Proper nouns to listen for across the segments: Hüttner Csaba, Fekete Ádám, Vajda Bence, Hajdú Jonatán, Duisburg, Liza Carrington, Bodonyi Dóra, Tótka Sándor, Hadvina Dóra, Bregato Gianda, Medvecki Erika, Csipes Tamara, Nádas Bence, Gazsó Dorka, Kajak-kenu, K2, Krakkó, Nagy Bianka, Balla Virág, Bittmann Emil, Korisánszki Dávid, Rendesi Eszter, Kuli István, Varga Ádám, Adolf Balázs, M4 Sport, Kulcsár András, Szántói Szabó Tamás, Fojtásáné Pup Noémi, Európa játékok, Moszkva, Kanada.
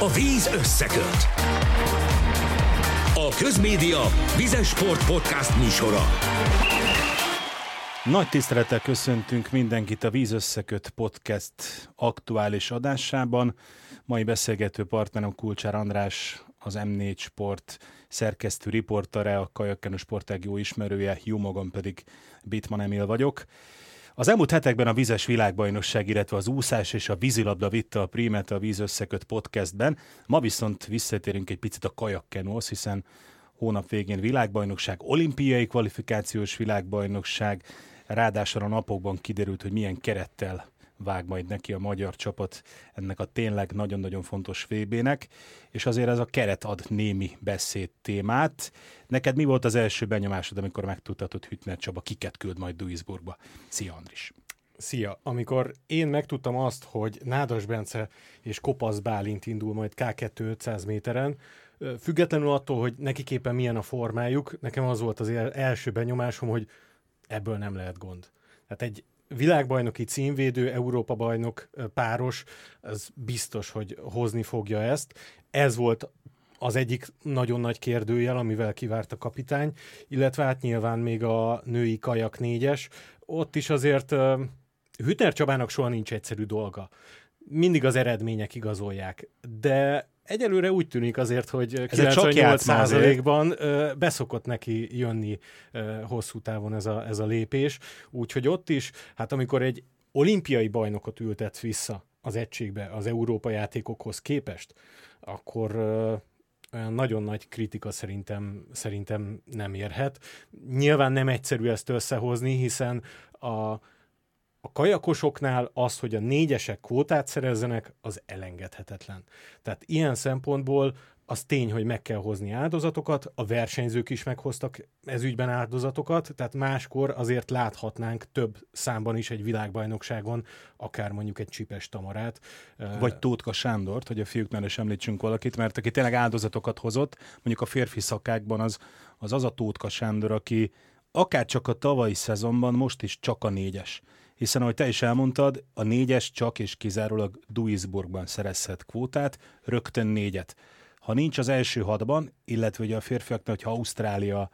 A víz összeköt. A Közmédia Vizes Sport Podcast műsora. Nagy tisztelettel köszöntünk mindenkit a Víz összeköt podcast aktuális adásában. Mai beszélgető partnerem Kulcsár András, az M4 Sport szerkesztő riportere, a Kajak-kenu sportág jó ismerője, jó magam pedig Bittmann Emil vagyok. Az elmúlt hetekben a vizes világbajnokság, illetve az úszás és a vízilabda vitte a prímet a Víz összeköt podcastben. Ma viszont visszatérünk egy picit a kajakkenóhoz, hiszen hónap végén világbajnokság, olimpiai kvalifikációs világbajnokság, ráadásul a napokban kiderült, hogy milyen kerettel vág majd neki a magyar csapat ennek a tényleg nagyon-nagyon fontos VB-nek, és azért ez a keret ad némi beszéd témát. Neked mi volt az első benyomásod, amikor megtudtad, hogy Hüttner Csaba kiket küld majd Duisburgba? Szia, Andris! Szia! Amikor én megtudtam azt, hogy Nádas Bence és Kopasz Bálint indul majd K2 500 méteren, függetlenül attól, hogy nekik éppen milyen a formájuk, nekem az volt az első benyomásom, hogy ebből nem lehet gond. Tehát egy világbajnoki címvédő, Európa-bajnok páros, ez biztos, hogy hozni fogja ezt. Ez volt az egyik nagyon nagy kérdőjel, amivel kivárt a kapitány, illetve hát nyilván még a női kajak négyes. Ott is azért Hüttner Csabának soha nincs egyszerű dolga. Mindig az eredmények igazolják, de egyelőre úgy tűnik azért, hogy 98%-ban beszokott neki jönni hosszú távon ez a lépés. Úgyhogy ott is, hát amikor egy olimpiai bajnokot ültetsz vissza az egységbe az Európa játékokhoz képest, akkor olyan nagyon nagy kritika szerintem nem érhet. Nyilván nem egyszerű ezt összehozni, hiszen a kajakosoknál az, hogy a négyesek kvótát szerezzenek, az elengedhetetlen. Tehát ilyen szempontból az tény, hogy meg kell hozni áldozatokat, a versenyzők is meghoztak ezügyben áldozatokat, tehát máskor azért láthatnánk több számban is egy világbajnokságon, akár mondjuk egy Csipes Tamarát. Vagy Tótka Sándort, hogy a fiúknál is említsünk valakit, mert aki tényleg áldozatokat hozott, mondjuk a férfi szakákban az a Tótka Sándor, aki akárcsak a tavalyi szezonban most is csak a négyes. Hiszen, ahogy te is elmondtad, a négyes csak és kizárólag Duisburgban szerezhet kvótát, rögtön négyet. Ha nincs az első hatban, illetve ugye a férfiaknak, hogyha Ausztrália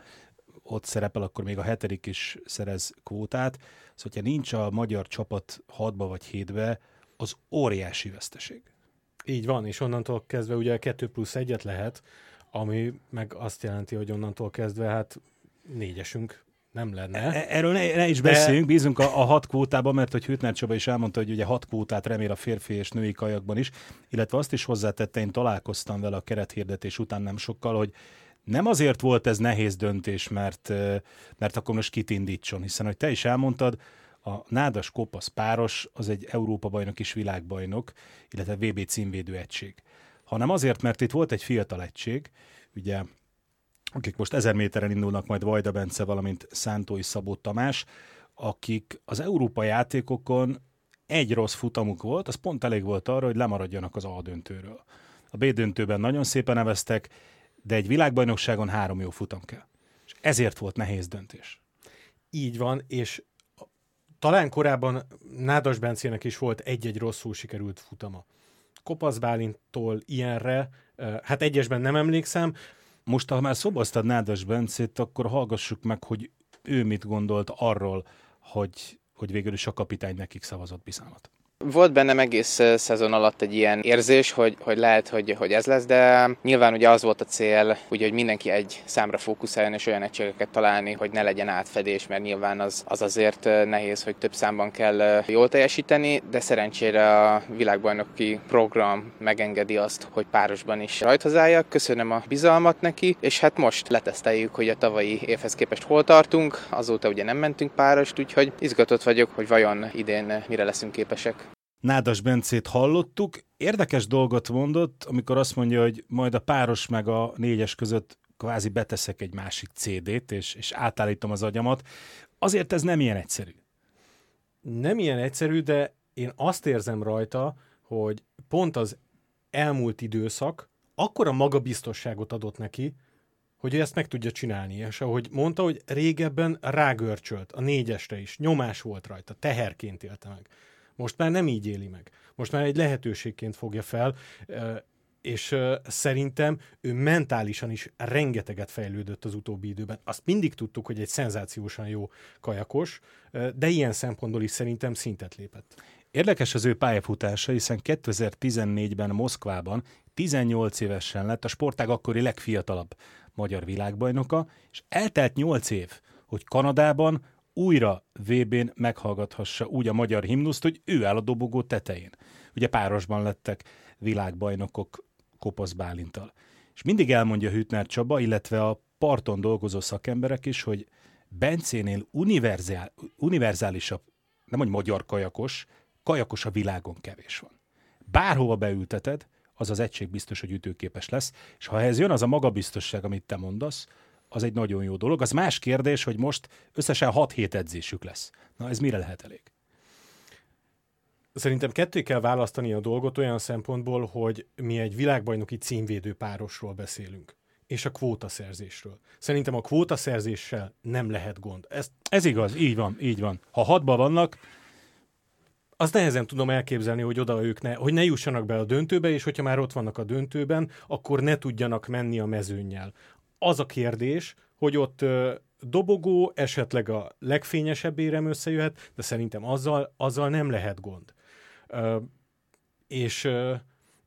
ott szerepel, akkor még a hetedik is szerez kvótát. Szóval, hogyha nincs a magyar csapat hatba vagy hétbe, az óriási veszteség. Így van, és onnantól kezdve ugye 2+1 lehet, ami meg azt jelenti, hogy onnantól kezdve hát négyesünk nem lenne. Erről ne is beszéljünk, bízunk a hat kvótában, mert hogy Hüttner Csaba is elmondta, hogy ugye 6 kvótát remél a férfi és női kajakban is, illetve azt is hozzátette, én találkoztam vele a kerethirdetés után nem sokkal, hogy nem azért volt ez nehéz döntés, mert akkor most kit indítson, hiszen, hogy te is elmondtad, a Nádas-Kopasz páros az egy Európa-bajnok és világbajnok, illetve VB címvédő egység. Hanem azért, mert itt volt egy fiatal egység, ugye akik most 1000 méteren indulnak majd Vajda Bence, valamint Szántói Szabó Tamás, akik az Európa játékokon egy rossz futamuk volt, az pont elég volt arra, hogy lemaradjanak az A döntőről. A B döntőben nagyon szépen neveztek, de egy világbajnokságon 3 jó futam kell. És ezért volt nehéz döntés. Így van, és talán korábban Nádas Bencének is volt egy-egy rosszul sikerült futama. Kopasz Bálinttól ilyenre, hát egyesben nem emlékszem. Most, ha már szoboztad Nádas Bencét, akkor hallgassuk meg, hogy ő mit gondolt arról, hogy végül is a kapitány nekik szavazott bizalmat. Volt bennem egész szezon alatt egy ilyen érzés, hogy lehet, hogy ez lesz, de nyilván ugye az volt a cél, ugye, hogy mindenki egy számra fókuszáljon és olyan egységeket találni, hogy ne legyen átfedés, mert nyilván az azért nehéz, hogy több számban kell jól teljesíteni, de szerencsére a világbajnoki program megengedi azt, hogy párosban is rajthoz álljak. Köszönöm a bizalmat neki, és hát most leteszteljük, hogy a tavalyi évhez képest hol tartunk, azóta ugye nem mentünk párost, úgyhogy izgatott vagyok, hogy vajon idén mire leszünk képesek. Nádas Bencét hallottuk, érdekes dolgot mondott, amikor azt mondja, hogy majd a páros meg a négyes között kvázi beteszek egy másik CD-t, és átállítom az agyamat. Azért ez nem ilyen egyszerű. Nem ilyen egyszerű, de én azt érzem rajta, hogy pont az elmúlt időszak akkora magabiztosságot adott neki, hogy ezt meg tudja csinálni, és ahogy mondta, hogy régebben rágörcsölt a négyesre is, nyomás volt rajta, teherként élte meg. Most már nem így éli meg. Most már egy lehetőségként fogja fel. és szerintem ő mentálisan is rengeteget fejlődött az utóbbi időben. Azt mindig tudtuk, hogy egy szenzációsan jó kajakos, de ilyen szempontból is szerintem szintet lépett. Érdekes az ő pályafutása, hiszen 2014-ben Moszkvában 18 évesen lett a sportág akkori legfiatalabb magyar világbajnoka, és eltelt 8 év, hogy Kanadában újra VB-n meghallgathassa úgy a magyar himnuszt, hogy ő áll a dobogó tetején. Ugye párosban lettek világbajnokok Kopasz Bálinttal. És mindig elmondja Hüttner Csaba, illetve a parton dolgozó szakemberek is, hogy Bencénél univerzálisabb, nem hogy magyar kajakos a világon kevés van. Bárhova beülteted, az az egység biztos, hogy ütőképes lesz, és ha ehhez jön az a magabiztosság, amit te mondasz, az egy nagyon jó dolog. Az más kérdés, hogy most összesen 6-7 edzésük lesz. Na, ez mire lehet elég? Szerintem ketté kell választani a dolgot olyan szempontból, hogy mi egy világbajnoki címvédő párosról beszélünk, és a kvótaszerzésről. Szerintem a kvótaszerzéssel nem lehet gond. Ez igaz, így van. Ha 6-ban vannak, azt nehezen tudom elképzelni, hogy oda ők hogy ne jussanak be a döntőbe, és hogyha már ott vannak a döntőben, akkor ne tudjanak menni a mezőnnyel. Az a kérdés, hogy ott dobogó, esetleg a legfényesebb érem összejöhet, de szerintem azzal nem lehet gond. És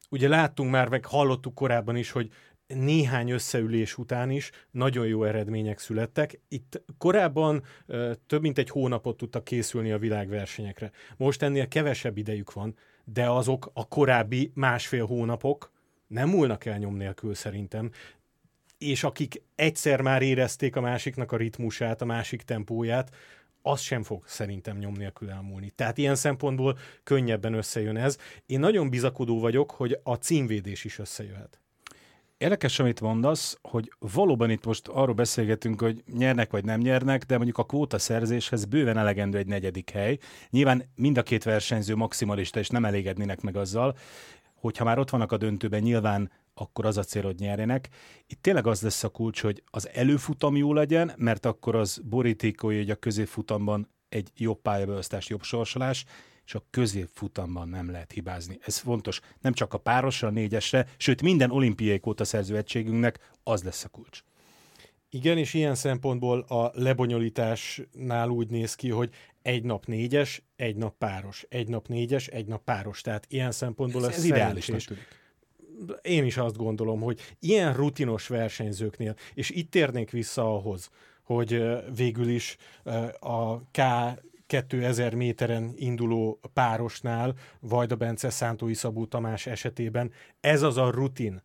ugye láttunk már, meg hallottuk korábban is, hogy néhány összeülés után is nagyon jó eredmények születtek. Itt korábban több mint egy hónapot tudtak készülni a világversenyekre. Most ennél kevesebb idejük van, de azok a korábbi másfél hónapok nem múlnak el nyom nélkül szerintem. És akik egyszer már érezték a másiknak a ritmusát, a másik tempóját, az sem fog szerintem nyom nélkül elmúlni. Tehát ilyen szempontból könnyebben összejön ez. Én nagyon bizakodó vagyok, hogy a címvédés is összejöhet. Érdekes, amit mondasz, hogy valóban itt most arról beszélgetünk, hogy nyernek vagy nem nyernek, de mondjuk a kvótaszerzéshez bőven elegendő egy negyedik hely. Nyilván mind a két versenyző maximalista, és nem elégednének meg azzal, hogyha már ott vannak a döntőben, nyilván akkor az a cél, hogy nyerjenek. Itt tényleg az lesz a kulcs, hogy az előfutam jó legyen, mert akkor az borítékolja, hogy a középfutamban egy jobb pályabeosztás, jobb sorsolás, és a középfutamban nem lehet hibázni. Ez fontos, nem csak a párosra, a négyesre, sőt minden olimpiai kvótaszerző egységünknek az lesz a kulcs. Igen, és ilyen szempontból a lebonyolításnál úgy néz ki, hogy egy nap négyes, egy nap páros, egy nap négyes, egy nap páros. Tehát ilyen szempontból ez ideálisnak tűnik. Én is azt gondolom, hogy ilyen rutinos versenyzőknél, és itt térnék vissza ahhoz, hogy végül is a K2 ezer méteren induló párosnál, Vajda Bence, Szántói Szabó Tamás esetében ez az a rutin,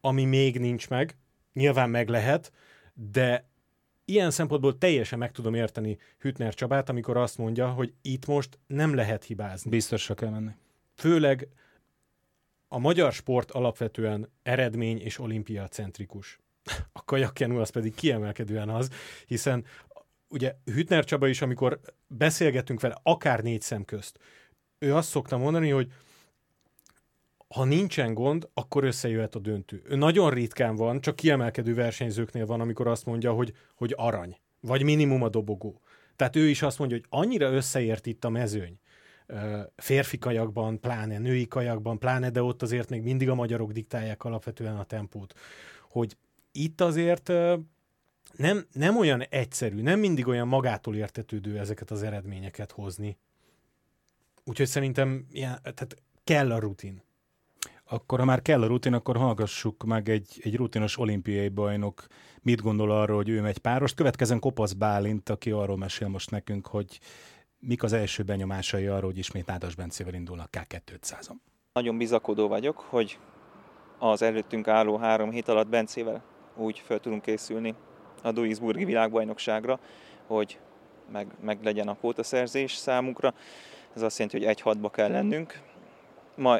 ami még nincs meg, nyilván meg lehet, de ilyen szempontból teljesen meg tudom érteni Hüttner Csabát, amikor azt mondja, hogy itt most nem lehet hibázni. Biztosra kell menni. Főleg a magyar sport alapvetően eredmény és olimpia centrikus. A kajak-kenu az pedig kiemelkedően az, hiszen ugye Hüttner Csaba is, amikor beszélgetünk vele, akár négy szem közt, ő azt szokta mondani, hogy ha nincsen gond, akkor összejöhet a döntő. Ő nagyon ritkán van, csak kiemelkedő versenyzőknél van, amikor azt mondja, hogy arany, vagy minimum a dobogó. Tehát ő is azt mondja, hogy annyira összeért itt a mezőny, férfi kajakban, pláne női kajakban, pláne, de ott azért még mindig a magyarok diktálják alapvetően a tempót, hogy itt azért nem olyan egyszerű, nem mindig olyan magától értetődő ezeket az eredményeket hozni. Úgyhogy szerintem tehát kell a rutin. Akkor, ha már kell a rutin, akkor hallgassuk meg egy rutinos olimpiai bajnok. Mit gondol arról, hogy ő megy párost? Következzen Kopasz Bálint, aki arról mesél most nekünk, hogy mik az első benyomásai arról, hogy ismét Nádas Bencével indulnak K2-500-on? Nagyon bizakodó vagyok, hogy az előttünk álló 3 hét alatt Bencével úgy fel tudunk készülni a duisburgi világbajnokságra, hogy meg legyen a kvótaszerzés számunkra. Ez azt jelenti, hogy 1-6-ba kell lennünk. Ma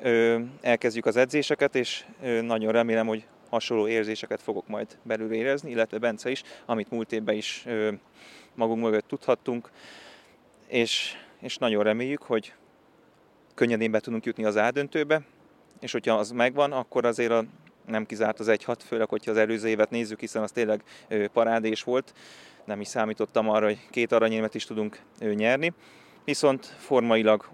elkezdjük az edzéseket, és nagyon remélem, hogy hasonló érzéseket fogok majd belül érezni, illetve Bence is, amit múlt évben is magunk mögött tudhattunk. És nagyon reméljük, hogy könnyedén be tudunk jutni az A-döntőbe, és hogyha az megvan, akkor azért nem kizárt az 1-6, főleg, hogyha az előző évet nézzük, hiszen az tényleg parádés volt. Nem is számítottam arra, hogy 2 aranyérmet is tudunk nyerni. Viszont formailag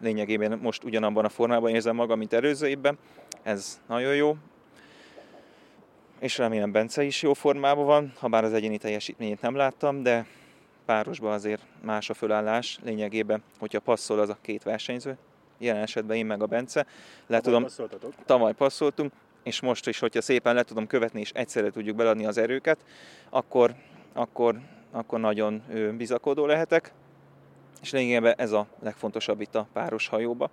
lényegében most ugyanabban a formában érzem magam, mint előző évben, Ez nagyon jó. És remélem Bence is jó formában van, ha bár az egyéni teljesítményét nem láttam, de párosban azért más a fölállás lényegében, hogyha passzol az a két versenyző, jelen esetben én meg a Bence. Tavaly passzoltunk, és most is, hogyha szépen le tudom követni, és egyszerre tudjuk beladni az erőket, akkor nagyon bizakodó lehetek. És lényegében ez a legfontosabb itt a páros hajóba.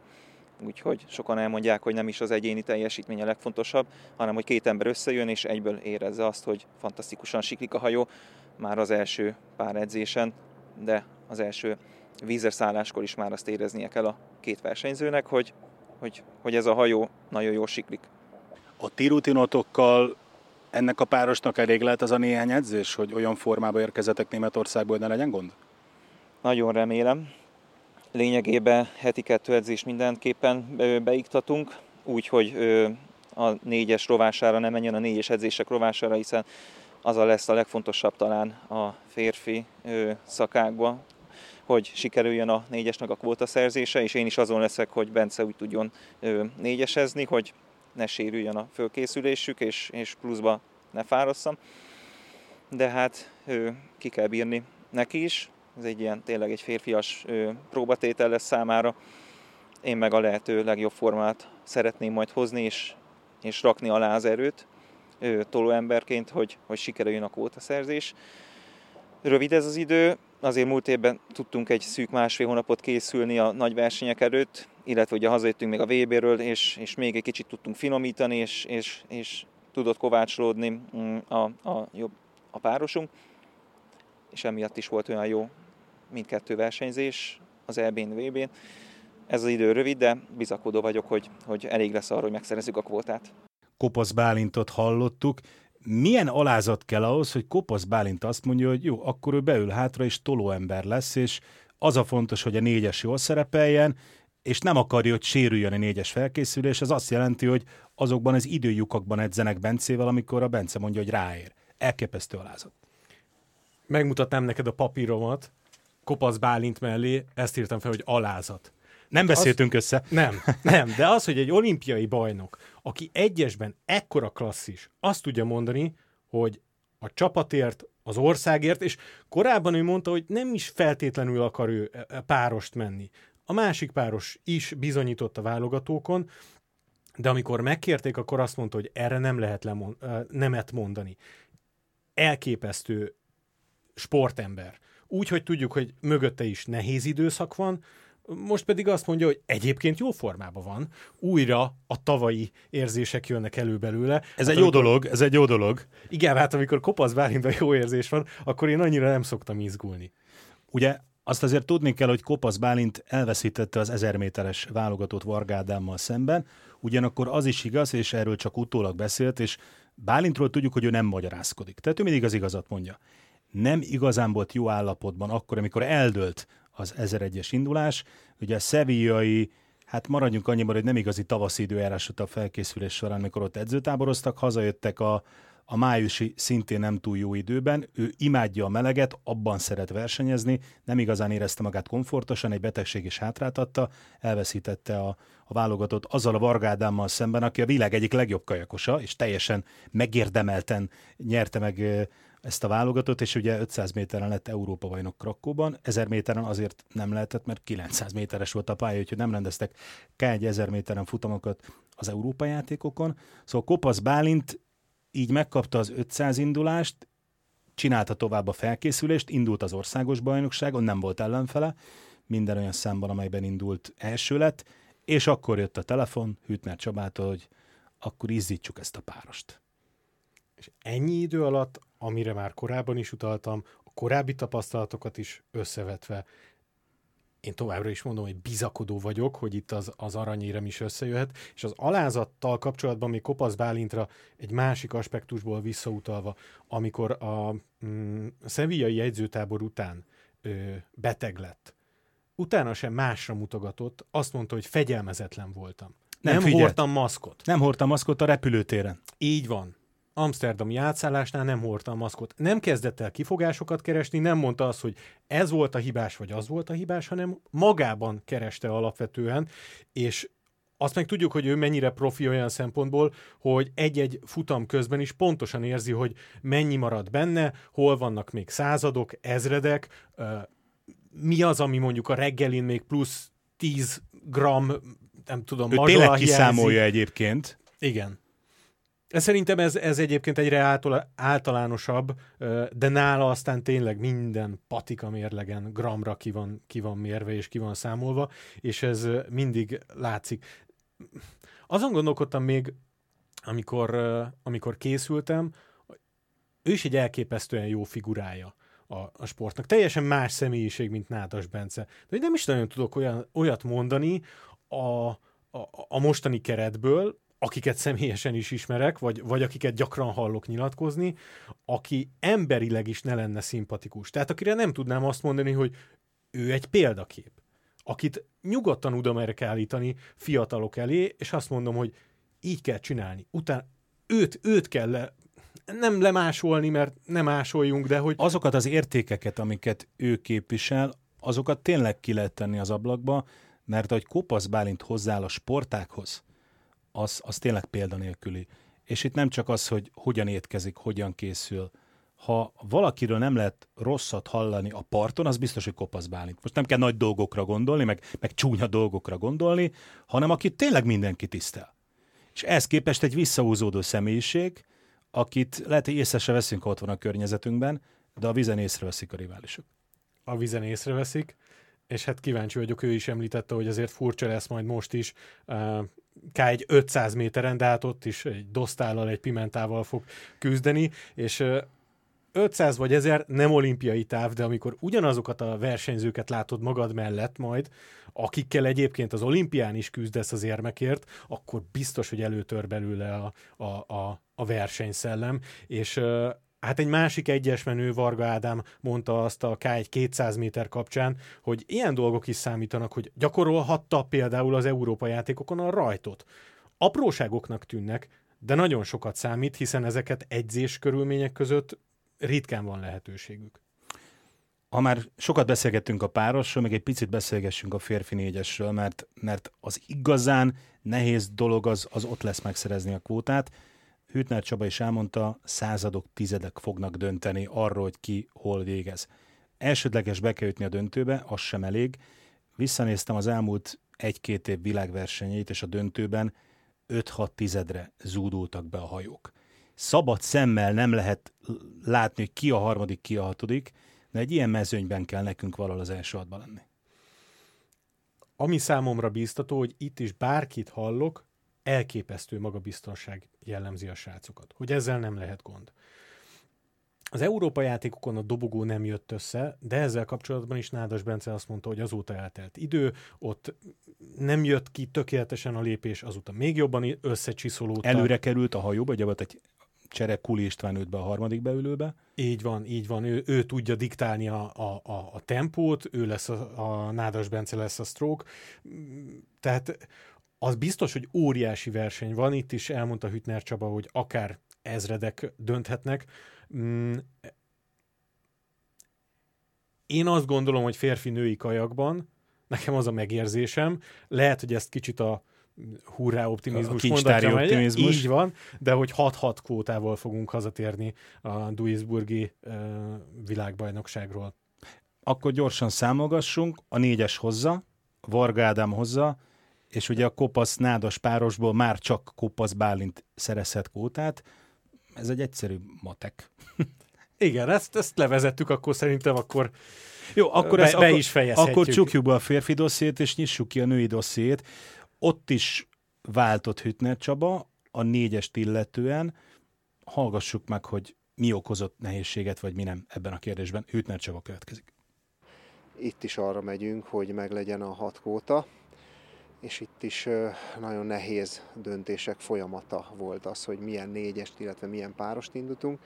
Úgyhogy sokan elmondják, hogy nem is az egyéni teljesítmény a legfontosabb, hanem hogy két ember összejön, és egyből érezze azt, hogy fantasztikusan siklik a hajó már az első pár edzésen, de az első vízre szálláskor is már azt éreznie kell a két versenyzőnek, hogy ez a hajó nagyon jól siklik. A ti rutinotokkal ennek a párosnak elég lehet az a néhány edzés, hogy olyan formába érkezetek Németországból, ne legyen gond? Nagyon remélem. Lényegében heti 2 edzést mindenképpen beiktatunk, úgyhogy a 4-es rovására nem menjen, a 4-es edzések rovására, hiszen az a lesz a legfontosabb talán a férfi szakákba, hogy sikerüljön a 4-esnek a kvóta szerzése, és én is azon leszek, hogy Bence úgy tudjon 4-esezni, hogy ne sérüljön a fölkészülésük, és pluszba ne fárasszam. De hát ki kell bírni neki is. Ez egy ilyen, tényleg egy férfias próbatétel lesz számára. Én meg a lehető legjobb formát szeretném majd hozni, és rakni alá az erőt tolóemberként, hogy sikerüljön a kvótaszerzés. Rövid ez az idő, azért múlt évben tudtunk egy szűk másfél hónapot készülni a nagy versenyek előtt, illetve ugye hazajöttünk még a VB-ről, és még egy kicsit tudtunk finomítani, és tudott kovácsolódni a párosunk, és emiatt is volt olyan jó mindkettő versenyzés az EB-n, VB-n. Ez az idő rövid, de bizakodó vagyok, hogy elég lesz arra, hogy megszerezzük a kvótát. Kopasz Bálintot hallottuk. Milyen alázat kell ahhoz, hogy Kopasz Bálint azt mondja, hogy jó, akkor ő beül hátra, és tolóember lesz, és az a fontos, hogy a 4-es jól szerepeljen, és nem akarja, hogy sérüljön a 4-es felkészülés. Ez azt jelenti, hogy azokban az időlyukakban edzenek Bencével, amikor a Bence mondja, hogy ráér. Elképesztő alázat. Megmutatnám neked a papíromat, Kopasz Bálint mellé, ezt írtam fel, hogy alázat. Nem beszéltünk össze. Nem, de az, hogy egy olimpiai bajnok, aki egyesben ekkora klasszis, azt tudja mondani, hogy a csapatért, az országért, és korábban ő mondta, hogy nem is feltétlenül akar ő párost menni. A másik páros is bizonyított a válogatókon, de amikor megkérték, akkor azt mondta, hogy erre nem lehet nemet mondani. Elképesztő sportember. Úgy, hogy tudjuk, hogy mögötte is nehéz időszak van, most pedig azt mondja, hogy egyébként jó formában van. Újra a tavalyi érzések jönnek elő belőle. Ez egy jó dolog. Igen, hát amikor Kopasz Bálintban jó érzés van, akkor én annyira nem szoktam izgulni. Ugye azt azért tudni kell, hogy Kopasz Bálint elveszítette az 1000 méteres válogatott Varga Ádámmal szemben, ugyanakkor az is igaz, és erről csak utólag beszélt, és Bálintról tudjuk, hogy ő nem magyarázkodik. Tehát ő mindig az igazat mondja. Nem igazán volt jó állapotban akkor, amikor eldőlt az 1001-es indulás. Ugye a szevilliai, hát maradjunk annyiban, hogy nem igazi tavaszi időjárás a felkészülés során, amikor ott edzőtáboroztak, hazajöttek a májusi szintén nem túl jó időben. Ő imádja a meleget, abban szeret versenyezni, nem igazán érezte magát komfortosan, egy betegség is hátráltatta, elveszítette a válogatott azzal a Varga Ádámmal szemben, aki a világ egyik legjobb kajakosa, és teljesen megérdemelten nyerte meg ezt a válogatott, és ugye 500 méteren lett Európa bajnok Krakkóban, 1000 méteren azért nem lehetett, mert 900 méteres volt a pálya, úgyhogy nem rendeztek K1 1000 méteren futamokat az Európa játékokon. Szóval Kopasz Bálint így megkapta az 500 indulást, csinálta tovább a felkészülést, indult az országos bajnokságon, nem volt ellenfele, minden olyan számban, amelyben indult első lett, és akkor jött a telefon Hüttner Csabától, hogy akkor izzítsuk ezt a párost. És ennyi idő alatt, amire már korábban is utaltam, a korábbi tapasztalatokat is összevetve, én továbbra is mondom, hogy bizakodó vagyok, hogy itt az aranyérem is összejöhet, és az alázattal kapcsolatban még Kopasz Bálintra egy másik aspektusból visszautalva, amikor a szevillai edzőtábor után beteg lett, utána sem másra mutogatott, azt mondta, hogy fegyelmezetlen voltam. Nem hordtam maszkot. Nem hordtam maszkot a repülőtéren. Így van. Amszterdami átszállásnál nem hordta a maszkot. Nem kezdett el kifogásokat keresni, nem mondta azt, hogy ez volt a hibás, vagy az volt a hibás, hanem magában kereste alapvetően, és Azt meg tudjuk, hogy ő mennyire profi olyan szempontból, hogy egy-egy futam közben is pontosan érzi, hogy mennyi marad benne, hol vannak még századok, ezredek, mi az, ami mondjuk a reggelin még plusz 10 gram, nem tudom, mazsola hiányzik. Ő tényleg kiszámolja egyébként. Igen. Szerintem ez egyébként egyre általánosabb, de nála aztán tényleg minden patika mérlegen gramra ki van mérve és ki van számolva, és ez mindig látszik. Azon gondolkodtam még, amikor készültem, ő is egy elképesztően jó figurája a sportnak. Teljesen más személyiség, mint Nádas Bence. De nem is nagyon tudok olyat mondani a mostani keretből, akiket személyesen is ismerek, vagy akiket gyakran hallok nyilatkozni, aki emberileg is ne lenne szimpatikus. Tehát akire nem tudnám azt mondani, hogy ő egy példakép, akit nyugodtan oda kell állítani fiatalok elé, és azt mondom, hogy így kell csinálni. Utána őt kell nem lemásolni, mert nem ásoljunk, de hogy... Azokat az értékeket, amiket ő képvisel, azokat tényleg ki lehet tenni az ablakba, mert ahogy Kopasz Bálint hozzááll a sportákhoz, az tényleg példanélküli. És itt nem csak az, hogy hogyan étkezik, hogyan készül. Ha valakiről nem lehet rosszat hallani a parton, az biztos, hogy Kopasz Bálint. Most nem kell nagy dolgokra gondolni, meg csúnya dolgokra gondolni, hanem akit tényleg mindenki tisztel. És ehhez képest egy visszahúzódó személyiség, akit lehet, hogy észre se veszünk, ha ott van a környezetünkben, de a vizen észreveszik a riválisok. A vizen észreveszik, és hát kíváncsi vagyok, ő is említette, hogy azért furcsa lesz majd most is K1 500 méteren, de hát ott is egy dosztállal, egy pimentával fog küzdeni, és 500 vagy 1000 nem olimpiai táv, de amikor ugyanazokat a versenyzőket látod magad mellett majd, akikkel egyébként az olimpián is küzdesz az érmekért, akkor biztos, hogy előtör belőle a versenyszellem, és hát egy másik egyesmenő, Varga Ádám mondta azt a K1 200 méter kapcsán, hogy ilyen dolgok is számítanak, hogy gyakorolhatta például az Európa játékokon a rajtot. Apróságoknak tűnnek, de nagyon sokat számít, hiszen ezeket edzés körülmények között ritkán van lehetőségük. Ha már sokat beszélgettünk a párosról, még egy picit beszélgessünk a férfi négyesről, mert az igazán nehéz dolog az ott lesz megszerezni a kvótát. Hüttner Csaba is elmondta, századok, tizedek fognak dönteni arról, hogy ki hol végez. Elsődleges be kell jutni a döntőbe, az sem elég. Visszanéztem az elmúlt 1-2 év világversenyeit, és a döntőben 5-6 tizedre zúdultak be a hajók. Szabad szemmel nem lehet látni, hogy ki a harmadik, ki a hatodik, de egy ilyen mezőnyben kell nekünk valahol az első hatban lenni. Ami számomra bíztató, hogy itt is bárkit hallok, elképesztő magabiztonság jellemzi a srácokat, hogy ezzel nem lehet gond. Az Európa játékokon a dobogó nem jött össze, de ezzel kapcsolatban is Nádas Bence azt mondta, hogy azóta eltelt idő, ott nem jött ki tökéletesen a lépés, azóta még jobban összecsiszolódtak. Előre került a hajóba, ugye volt egy csere, Kuli István őt be a harmadik beülőbe. Így van, ő tudja diktálni a tempót, ő lesz a Nádas Bence lesz a stroke, tehát az biztos, hogy óriási verseny van, itt is elmondta Hüttner Csaba, hogy akár ezredek dönthetnek. Én azt gondolom, hogy férfi-női kajakban, nekem az a megérzésem, lehet, hogy ezt kicsit a hurrá optimizmus mondatja megy, így van, de hogy 6-6 kvótával fogunk hazatérni a duisburgi világbajnokságról. Akkor gyorsan számolgassunk, a négyes hozza, Varga Ádám hozza, és ugye a Kopasz-Nádas párosból már csak Kopasz Bálint szerezhet kvótát. Ez egy egyszerű matek. Igen, ezt levezettük, akkor szerintem akkor jó, akkor be is fejezhetjük. Akkor csukjuk be a férfi dossziét, és nyissuk ki a női dossziét. Ott is váltott Hüttner Csaba, a négyest illetően. Hallgassuk meg, hogy mi okozott nehézséget, vagy mi nem ebben a kérdésben. Hüttner Csaba következik. Itt is arra megyünk, hogy meglegyen a 6 kvóta. És itt is nagyon nehéz döntések folyamata volt az, hogy milyen négyest, illetve milyen párost indítunk,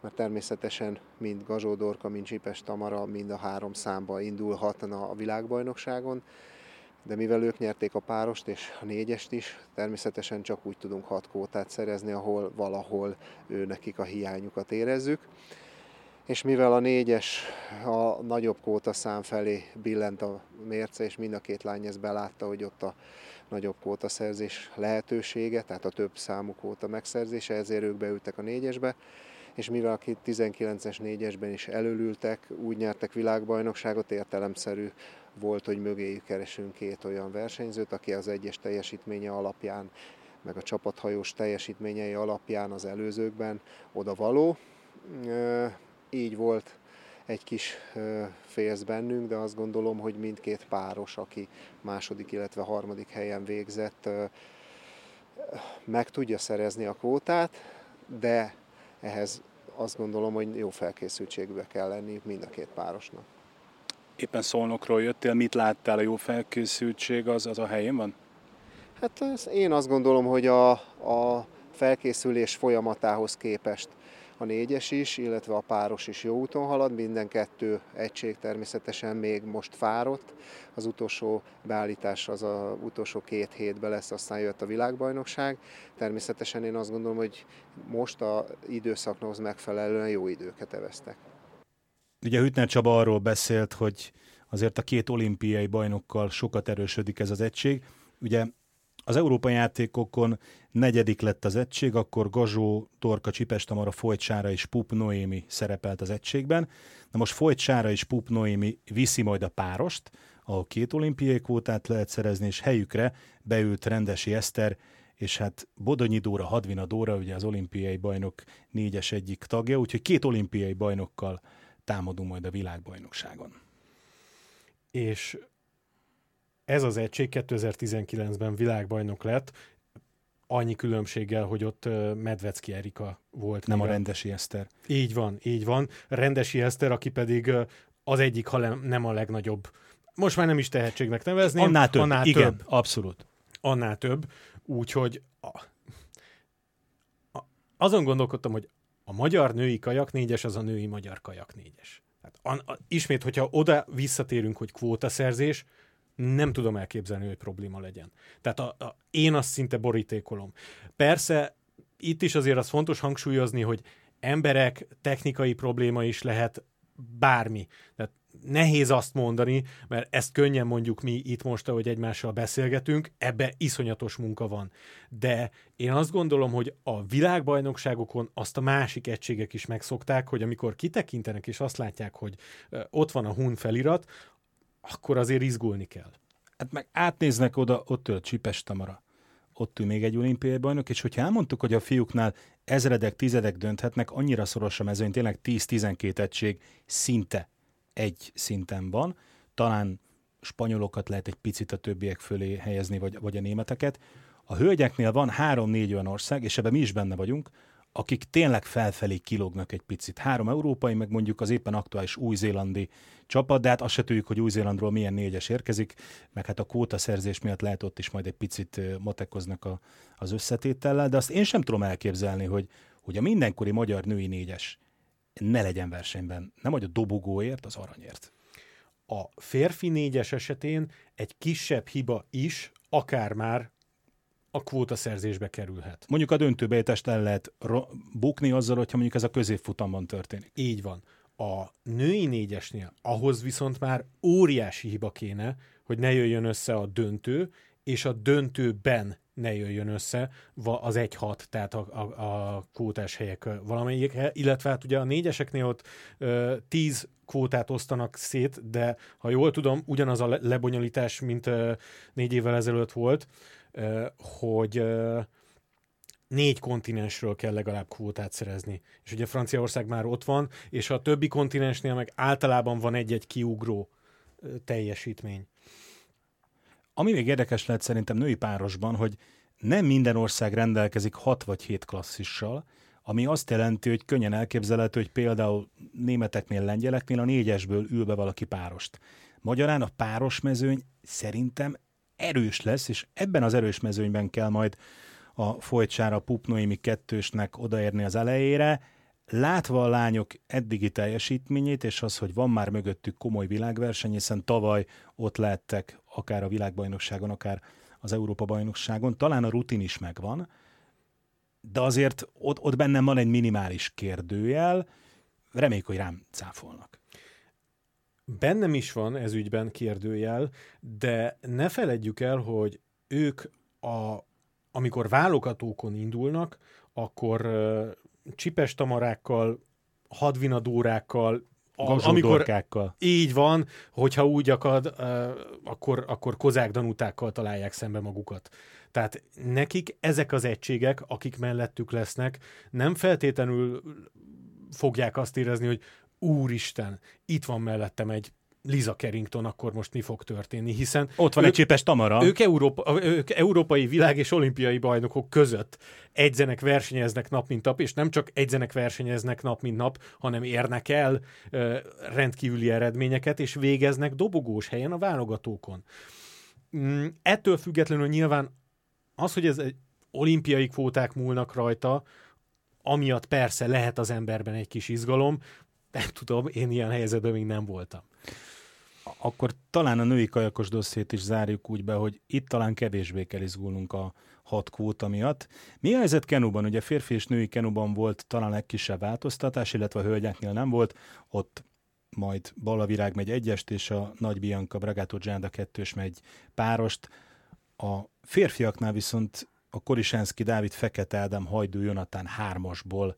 mert természetesen mind Gazsó Dorka, mind Csipes Tamara, mind a 3 számba indulhatna a világbajnokságon, de mivel ők nyerték a párost és a négyest is, természetesen csak úgy tudunk 6 kvótát szerezni, ahol valahol nekik a hiányukat érezzük. És mivel a négyes a nagyobb kvóta szám felé billent a mérce, és mind a 2 lány ezt belátta, hogy ott a nagyobb kvótaszerzés lehetősége, tehát a több számú kvóta megszerzése, ezért ők beültek a négyesbe, és mivel a 19-es négyesben is elölültek, úgy nyertek világbajnokságot, értelemszerű volt, hogy mögéjük keresünk két olyan versenyzőt, aki az egyes teljesítménye alapján, meg a csapathajós teljesítményei alapján az előzőkben oda való. Így volt egy kis félsz bennünk, de azt gondolom, hogy mindkét páros, aki második, illetve harmadik helyen végzett, meg tudja szerezni a kvótát, de ehhez azt gondolom, hogy jó felkészültségűbe kell lenni mind a két párosnak. Éppen Szolnokról jöttél, mit láttál, a jó felkészültség az a helyén van? Hát én azt gondolom, hogy a felkészülés folyamatához képest a négyes is, illetve a páros is jó úton halad, minden kettő egység természetesen még most fáradt. Az utolsó beállítás az utolsó két hétben lesz, aztán jött a világbajnokság. Természetesen én azt gondolom, hogy most az időszaknak megfelelően jó időket eveztek. Ugye Hüttner Csaba arról beszélt, hogy azért a két olimpiai bajnokkal sokat erősödik ez az egység. Ugye az Európa játékokon negyedik lett az egység, akkor Gazsó Dorka, Csipes Tamara, Fojtásáné és Pup Noémi szerepelt az egységben. Na most Fojtásáné és Pup Noémi viszi majd a párost, ahol két olimpiai kvótát lehet szerezni, és helyükre beült Rendesi Eszter, és hát Bodonyi Dóra, Hadvina Dóra, ugye az olimpiai bajnok négyes egyik tagja, úgyhogy két olimpiai bajnokkal támadunk majd a világbajnokságon. És ez az egység 2019-ben világbajnok lett, annyi különbséggel, hogy ott Medvecki Erika volt. Nem mivel. A Rendesi Eszter. Így van, így van. Rendesi Eszter, aki pedig az egyik, ha nem a legnagyobb. Most már nem is tehetségnek nevezném. Annál több, igen, abszolút. Annál több, úgyhogy azon gondolkodtam, hogy a magyar női kajak négyes az a női magyar kajak négyes. Ismét, hogyha oda visszatérünk, hogy kvótaszerzés, nem tudom elképzelni, hogy probléma legyen. Tehát én azt szinte borítékolom. Persze, itt is azért az fontos hangsúlyozni, hogy emberek, technikai probléma is lehet, bármi. Tehát nehéz azt mondani, mert ezt könnyen mondjuk mi itt most, ahogy egymással beszélgetünk, ebbe iszonyatos munka van. De én azt gondolom, hogy a világbajnokságokon azt a másik egységek is megszokták, hogy amikor kitekintenek és azt látják, hogy ott van a hun felirat, akkor azért izgulni kell. Hát meg átnéznek oda, ott ül Csipes Tamara, ott ül még egy olimpiai bajnok, és hogyha elmondtuk, hogy a fiúknál ezredek, tizedek dönthetnek, annyira szoros a mezőny, tényleg 10-12 egység szinte egy szinten van, talán spanyolokat lehet egy picit a többiek fölé helyezni, vagy a németeket. A hölgyeknél van 3-4 olyan ország, és ebben mi is benne vagyunk, akik tényleg felfelé kilógnak egy picit. 3 európai, meg mondjuk az éppen aktuális új-zélandi csapat, de hát azt se tudjuk, hogy Új-Zélandról milyen négyes érkezik, meg hát a kvótaszerzés miatt lehet ott is majd egy picit matekoznak az összetétellel, de azt én sem tudom elképzelni, hogy a mindenkori magyar női négyes ne legyen versenyben, nem vagy a dobogóért, az aranyért. A férfi négyes esetén egy kisebb hiba is, akár már a kvótaszerzésbe kerülhet. Mondjuk a döntőbejutást el lehet bukni azzal, hogyha mondjuk ez a középfutamban történik. Így van. A női négyesnél ahhoz viszont már óriási hiba kéne, hogy ne jöjjön össze a döntő, és a döntőben ne jöjjön össze az 1-6, tehát a kvótás helyek valamelyik, illetve hát ugye a négyeseknél ott 10 kvótát osztanak szét, de ha jól tudom, ugyanaz a lebonyolítás, mint 4 évvel ezelőtt volt, hogy 4 kontinensről kell legalább kvótát szerezni. És ugye Franciaország már ott van, és a többi kontinensnél meg általában van egy-egy kiugró teljesítmény. Ami még érdekes lehet szerintem női párosban, hogy nem minden ország rendelkezik 6 vagy 7 klasszissal, ami azt jelenti, hogy könnyen elképzelhető, hogy például németeknél, lengyeleknél a négyesből ül be valaki párost. Magyarán a párosmezőny szerintem erős lesz, és ebben az erős mezőnyben kell majd a Fojtásáné, a Pup Noémi kettősnek odaérni az elejére. Látva a lányok eddigi teljesítményét, és az, hogy van már mögöttük komoly világverseny, hiszen tavaly ott lehettek akár a világbajnokságon, akár az Európa-bajnokságon, talán a rutin is megvan, de azért ott bennem van egy minimális kérdőjel, reméljük, hogy rám cáfolnak. Bennem is van ez ügyben kérdőjel, de ne feledjük el, hogy ők, amikor válogatókon indulnak, akkor Csipes Tamarákkal, Hadvina Dórákkal, Gazsó Dorkákkal. Így van, hogyha úgy akad, akkor Kozák Danutákkal találják szembe magukat. Tehát nekik ezek az egységek, akik mellettük lesznek, nem feltétlenül fogják azt érezni, hogy úristen, itt van mellettem egy Liza Carrington, akkor most mi fog történni, hiszen... Ott van egy Csipes Tamara. Ők európai, világ és olimpiai bajnokok között egyzenek versenyeznek nap, mint nap, és nem csak egyzenek versenyeznek nap, mint nap, hanem érnek el rendkívüli eredményeket, és végeznek dobogós helyen a válogatókon. Ettől függetlenül nyilván az, hogy ez olimpiai kvóták múlnak rajta, amiatt persze lehet az emberben egy kis izgalom, nem tudom, én ilyen helyzetben még nem voltam. Akkor talán a női kajakos dosszét is zárjuk úgy be, hogy itt talán kevésbé kell izgulnunk a 6 kvóta miatt. Mi a helyzet kenúban? Ugye férfi és női kenúban volt talán legkisebb változtatás, illetve a hölgyeknél nem volt. Ott majd Balla Virág megy egyest, és a Nagy Bianka, Bregato Gianda 2-ös megy párost. A férfiaknál viszont a Korisánszki Dávid, Fekete Ádám, Hajdú Jonatán 3-asból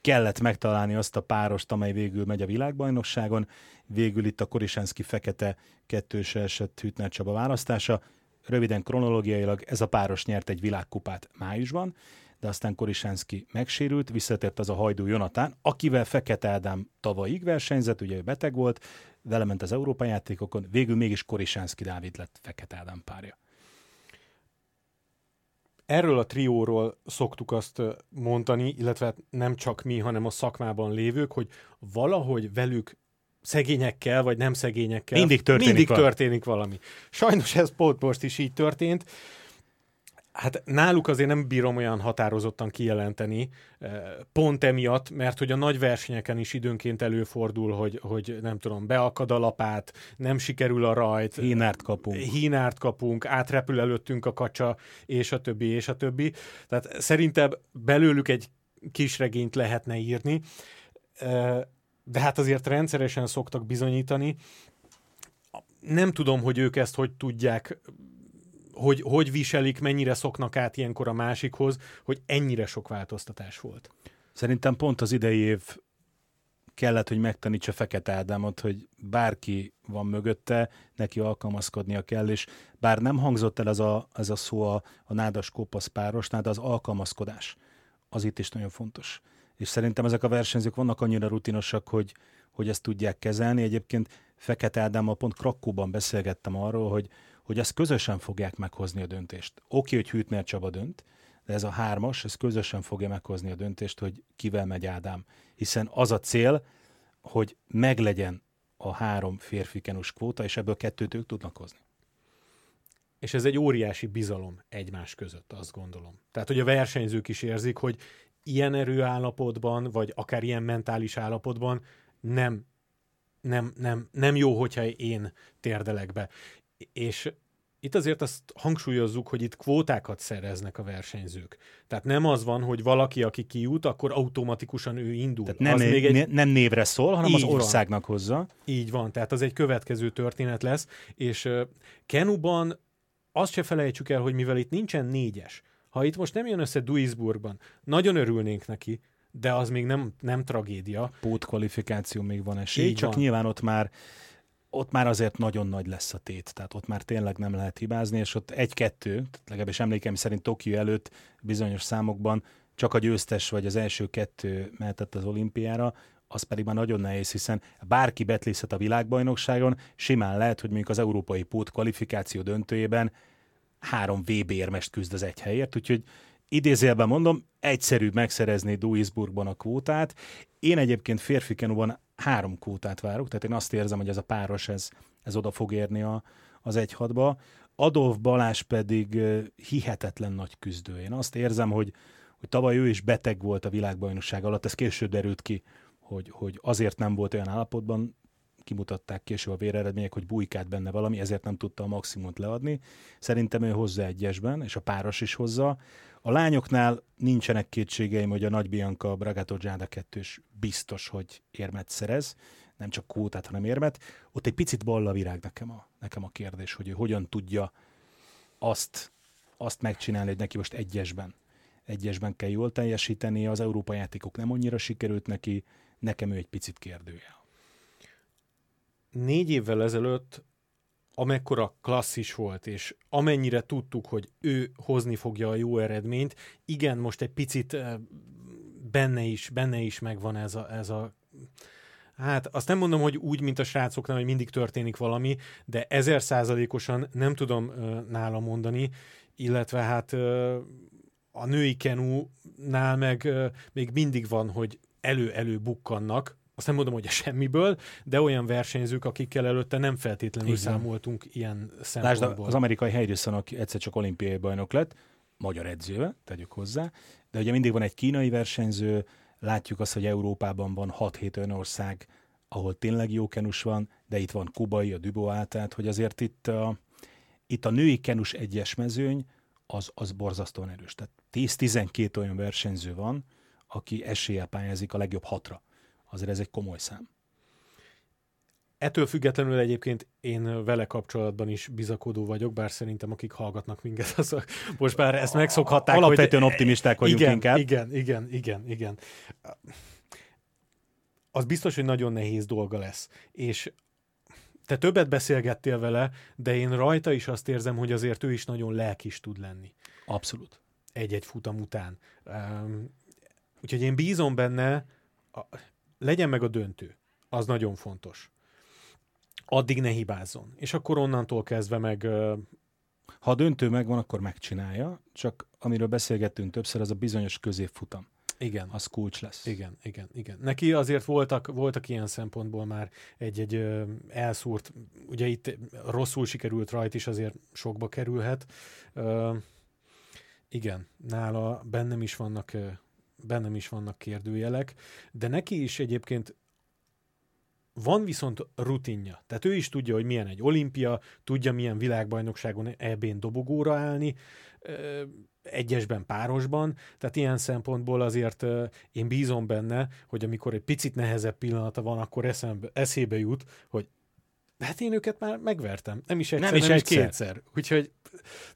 kellett megtalálni azt a párost, amely végül megy a világbajnokságon. Végül itt a Korisánszki Fekete 2-ösre esett Hüttner Csaba választása. Röviden kronológiailag ez a páros nyert egy világkupát májusban, de aztán Korisánszki megsérült, visszatért az a Hajdú Jonatán, akivel Fekete Ádám tavalyig versenyzett, ugye ő beteg volt, vele ment az Európa játékokon, végül mégis Korisánszki Dávid lett Fekete Ádám párja. Erről a trióról szoktuk azt mondani, illetve nem csak mi, hanem a szakmában lévők, hogy valahogy velük szegényekkel, vagy nem szegényekkel mindig történik valami. Sajnos ez pont most is így történt. Hát náluk azért nem bírom olyan határozottan kijelenteni, pont emiatt, mert hogy a nagy versenyeken is időnként előfordul, hogy nem tudom, beakad a lapát, nem sikerül a rajt. Hínárt kapunk, átrepül előttünk a kacsa, és a többi, és a többi. Tehát szerintem belőlük egy kis regényt lehetne írni, de hát azért rendszeresen szoktak bizonyítani. Nem tudom, hogy ők ezt hogy tudják, hogy viselik, mennyire szoknak át ilyenkor a másikhoz, hogy ennyire sok változtatás volt. Szerintem pont az idei év kellett, hogy megtanítsa Fekete Ádámot, hogy bárki van mögötte, neki alkalmazkodnia kell, és bár nem hangzott el ez a szó a Nádas Kopasz párosnál, de az alkalmazkodás, az itt is nagyon fontos. És szerintem ezek a versenyzők vannak annyira rutinosak, hogy ezt tudják kezelni. Egyébként Fekete Ádámmal pont Krakkóban beszélgettem arról, hogy ezt közösen fogják meghozni a döntést. Oké, hogy Hüttner Csaba dönt, de ez a 3-as, ez közösen fogja meghozni a döntést, hogy kivel megy Ádám. Hiszen az a cél, hogy meglegyen a 3 férfi kenus kvóta, és ebből 2-t ők tudnak hozni. És ez egy óriási bizalom egymás között, azt gondolom. Tehát, hogy a versenyzők is érzik, hogy ilyen erőállapotban, vagy akár ilyen mentális állapotban nem jó, hogyha én térdelek be. És itt azért azt hangsúlyozzuk, hogy itt kvótákat szereznek a versenyzők. Tehát nem az van, hogy valaki, aki kijut, akkor automatikusan ő indul. Tehát nem, nem névre szól, hanem az országnak hozza. Így van, tehát az egy következő történet lesz. És kenuban azt se felejtsük el, hogy mivel itt nincsen 4-es, ha itt most nem jön össze Duisburgban, nagyon örülnénk neki, de az még nem tragédia. Pótkvalifikáció még van esély, így csak van. Nyilván ott már azért nagyon nagy lesz a tét, tehát ott már tényleg nem lehet hibázni, és ott 1-2, legalábbis emlékeim szerint Tokió előtt bizonyos számokban csak a győztes vagy az első 2 mehetett az olimpiára, az pedig már nagyon nehéz, hiszen bárki betlészhet a világbajnokságon, simán lehet, hogy mondjuk az európai pót kvalifikáció döntőjében 3 VB érmest küzd az egy helyért, úgyhogy idézélben mondom, egyszerűbb megszerezni Duisburgban a kvótát. Én egyébként férfi kenúban 3 kvótát várok, tehát én azt érzem, hogy ez a páros, ez oda fog érni az 1-6-ba. Adolf Balázs pedig hihetetlen nagy küzdő. Én azt érzem, hogy tavaly ő is beteg volt a világbajnokság alatt, ez később derült ki, hogy azért nem volt olyan állapotban, kimutatták később a véreredmények, hogy bujkált benne valami, ezért nem tudta a maximumot leadni. Szerintem ő hozzá egyesben, és a páros is hozzá. A lányoknál nincsenek kétségeim, hogy a Nagy Bianca, a Bregato Gianda 2-ös biztos, hogy érmet szerez, nem csak kvótát, hanem érmet. Ott egy picit Balla Virág nekem a kérdés, hogy ő hogyan tudja azt azt megcsinálni, hogy neki most egyesben kell jól teljesíteni, az Európa játékok nem annyira sikerült neki, nekem ő egy picit kérdőjel. 4 évvel ezelőtt, amekkora klasszis volt, és amennyire tudtuk, hogy ő hozni fogja a jó eredményt, igen, most egy picit benne is megvan ez a hát azt nem mondom, hogy úgy, mint a srácoknál, hogy mindig történik valami, de 1000%-osan nem tudom nála mondani, illetve hát a női kenúnál meg még mindig van, hogy elő-elő bukkannak, azt nem mondom, hogy a semmiből, de olyan versenyzők, akikkel előtte nem feltétlenül igen. Számoltunk ilyen szempontból. Lásd, az amerikai Harrison, aki egyszer csak olimpiai bajnok lett, magyar edzővel, tegyük hozzá, de ugye mindig van egy kínai versenyző, látjuk azt, hogy Európában van 6-7 olyan ország, ahol tényleg jó kenus van, de itt van kubai, a Dubois, tehát hogy azért itt a női kenus egyes mezőny, az borzasztóan erős. Tehát 10-12 olyan versenyző van, aki eséllyel pályázik a legjobb 6-ra. Azért ez egy komoly szám. Ettől függetlenül egyébként én vele kapcsolatban is bizakodó vagyok, bár szerintem akik hallgatnak minket, azok most már ezt megszokhatták. Alapvetően hogy optimisták vagyunk igen, inkább. Igen. Az biztos, hogy nagyon nehéz dolga lesz. És te többet beszélgettél vele, de én rajta is azt érzem, hogy azért ő is nagyon lelkis tud lenni. Abszolút. Egy-egy futam után. Úgyhogy én bízom benne, legyen meg a döntő. Az nagyon fontos. Addig ne hibázzon. És akkor onnantól kezdve meg... Ha a döntő megvan, akkor megcsinálja, csak amiről beszélgettünk többször, az a bizonyos középfutam. Igen. Az kulcs lesz. Igen. Neki azért voltak ilyen szempontból már egy elszúrt, ugye itt rosszul sikerült rajt is, azért sokba kerülhet. Igen, nála bennem is vannak kérdőjelek, de neki is egyébként van viszont rutinja. Tehát ő is tudja, hogy milyen egy olimpia, tudja, milyen világbajnokságon EB-n dobogóra állni, egyesben, párosban. Tehát ilyen szempontból azért én bízom benne, hogy amikor egy picit nehezebb pillanata van, akkor eszébe jut, hogy hát én őket már megvertem. Nem is egyszer, nem is kétszer. Úgyhogy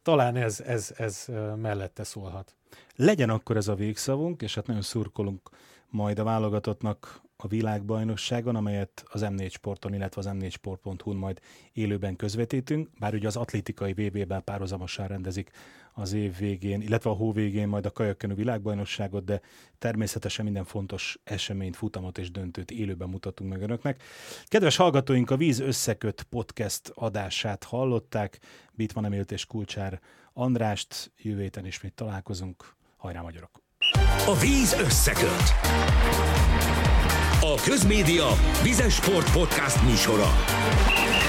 talán ez mellette szólhat. Legyen akkor ez a végszavunk, és hát nagyon szurkolunk majd a válogatottnak a világbajnokságon, amelyet az M4 Sporton, illetve az m4sport.hu-n majd élőben közvetítünk, bár ugye az atlétikai VB-ben párhuzamosan rendezik az év végén, illetve a hó végén majd a kajak-kenu világbajnokságot, de természetesen minden fontos eseményt, futamot és döntőt élőben mutatunk meg önöknek. Kedves hallgatóink, a Víz Összeköt podcast adását hallották, Bittmann Emilt és Kulcsár Andrást, jövő héten ismét találkozunk, hajrá magyarok! A Víz Összeköt! A Közmédia Vizes Sport Podcast műsora.